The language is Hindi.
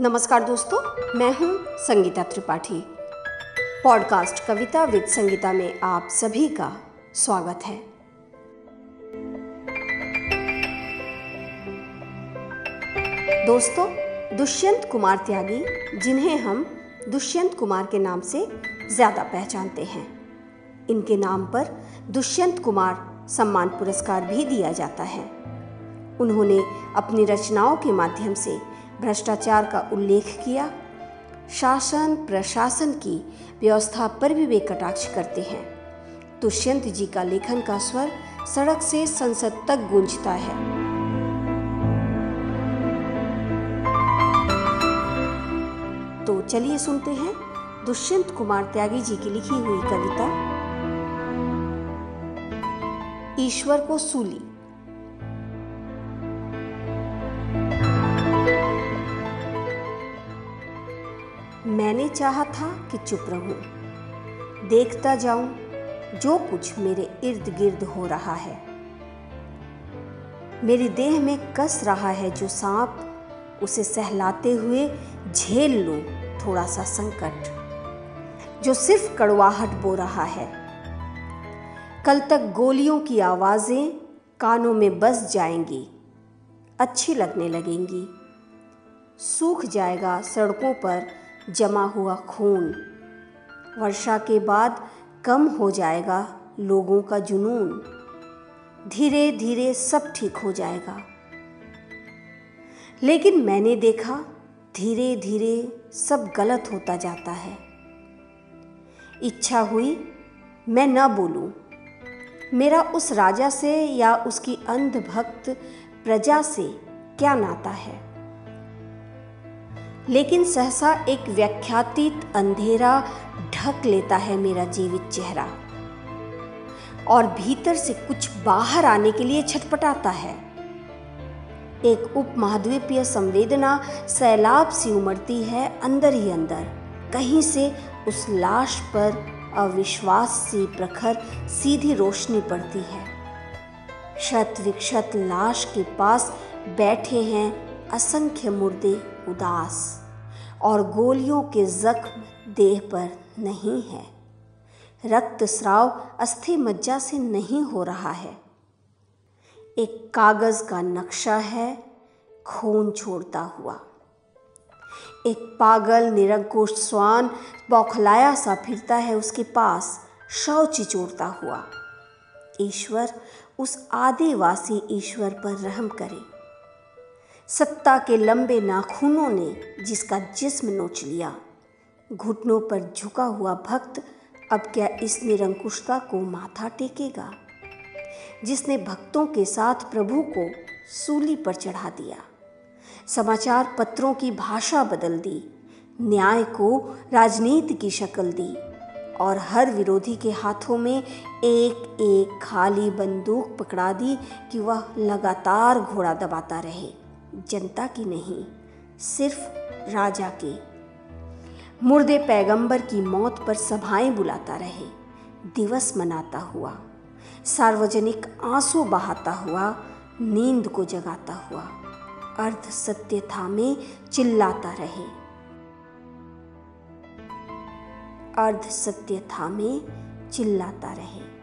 नमस्कार दोस्तों, मैं हूं संगीता त्रिपाठी। पॉडकास्ट कविता विद संगीता में आप सभी का स्वागत है। दोस्तों, दुष्यंत कुमार त्यागी, जिन्हें हम दुष्यंत कुमार के नाम से ज़्यादा पहचानते हैं, इनके नाम पर दुष्यंत कुमार सम्मान पुरस्कार भी दिया जाता है। उन्होंने अपनी रचनाओं के माध्यम से भ्रष्टाचार का उल्लेख किया। शासन प्रशासन की व्यवस्था पर भी वे कटाक्ष करते हैं। दुष्यंत जी का लेखन का स्वर सड़क से संसद तक गूंजता है। तो चलिए सुनते हैं दुष्यंत कुमार त्यागी जी की लिखी हुई कविता ईश्वर को सूली। मैंने चाहा था कि चुप रहूं, देखता जाऊं जो कुछ मेरे इर्द गिर्द हो रहा है। मेरी देह में कस रहा है जो सांप, उसे सहलाते हुए झेल लूं थोड़ा सा संकट, जो सिर्फ कड़वाहट बो रहा है। कल तक गोलियों की आवाजें कानों में बस जाएंगी, अच्छी लगने लगेंगी। सूख जाएगा सड़कों पर जमा हुआ खून, वर्षा के बाद कम हो जाएगा लोगों का जुनून। धीरे धीरे सब ठीक हो जाएगा। लेकिन मैंने देखा धीरे धीरे सब गलत होता जाता है। इच्छा हुई मैं न बोलूं। मेरा उस राजा से या उसकी अंधभक्त प्रजा से क्या नाता है। लेकिन सहसा एक व्याख्यातीत अंधेरा ढक लेता है मेरा जीवित चेहरा, और भीतर से कुछ बाहर आने के लिए छटपटाता है। एक उपमहाद्वीपीय संवेदना सैलाब सी उमड़ती है अंदर ही अंदर। कहीं से उस लाश पर अविश्वास सी प्रखर सीधी रोशनी पड़ती है। क्षत विक्षत लाश के पास बैठे हैं असंख्य मुर्दे उदास, और गोलियों के जख्म देह पर नहीं है। रक्त स्राव अस्थि मज्जा से नहीं हो रहा है। एक कागज का नक्शा है खून छोड़ता हुआ। एक पागल निरंकुश स्वान बौखलाया सा फिरता है उसके पास, शव चिचोड़ता हुआ। ईश्वर, उस आदिवासी ईश्वर पर रहम करे। सत्ता के लंबे नाखूनों ने जिसका जिस्म नोच लिया, घुटनों पर झुका हुआ भक्त अब क्या इस निरंकुशता को माथा टेकेगा, जिसने भक्तों के साथ प्रभु को सूली पर चढ़ा दिया। समाचार पत्रों की भाषा बदल दी, न्याय को राजनीति की शक्ल दी, और हर विरोधी के हाथों में एक एक खाली बंदूक पकड़ा दी कि वह लगातार घोड़ा दबाता रहे, जनता की नहीं, सिर्फ राजा की। मुर्दे पैगंबर की मौत पर सभाएं बुलाता रहे, दिवस मनाता हुआ, सार्वजनिक आंसू बहाता हुआ, नींद को जगाता हुआ, अर्ध सत्यता में चिल्लाता रहे, अर्ध सत्यता में चिल्लाता रहे।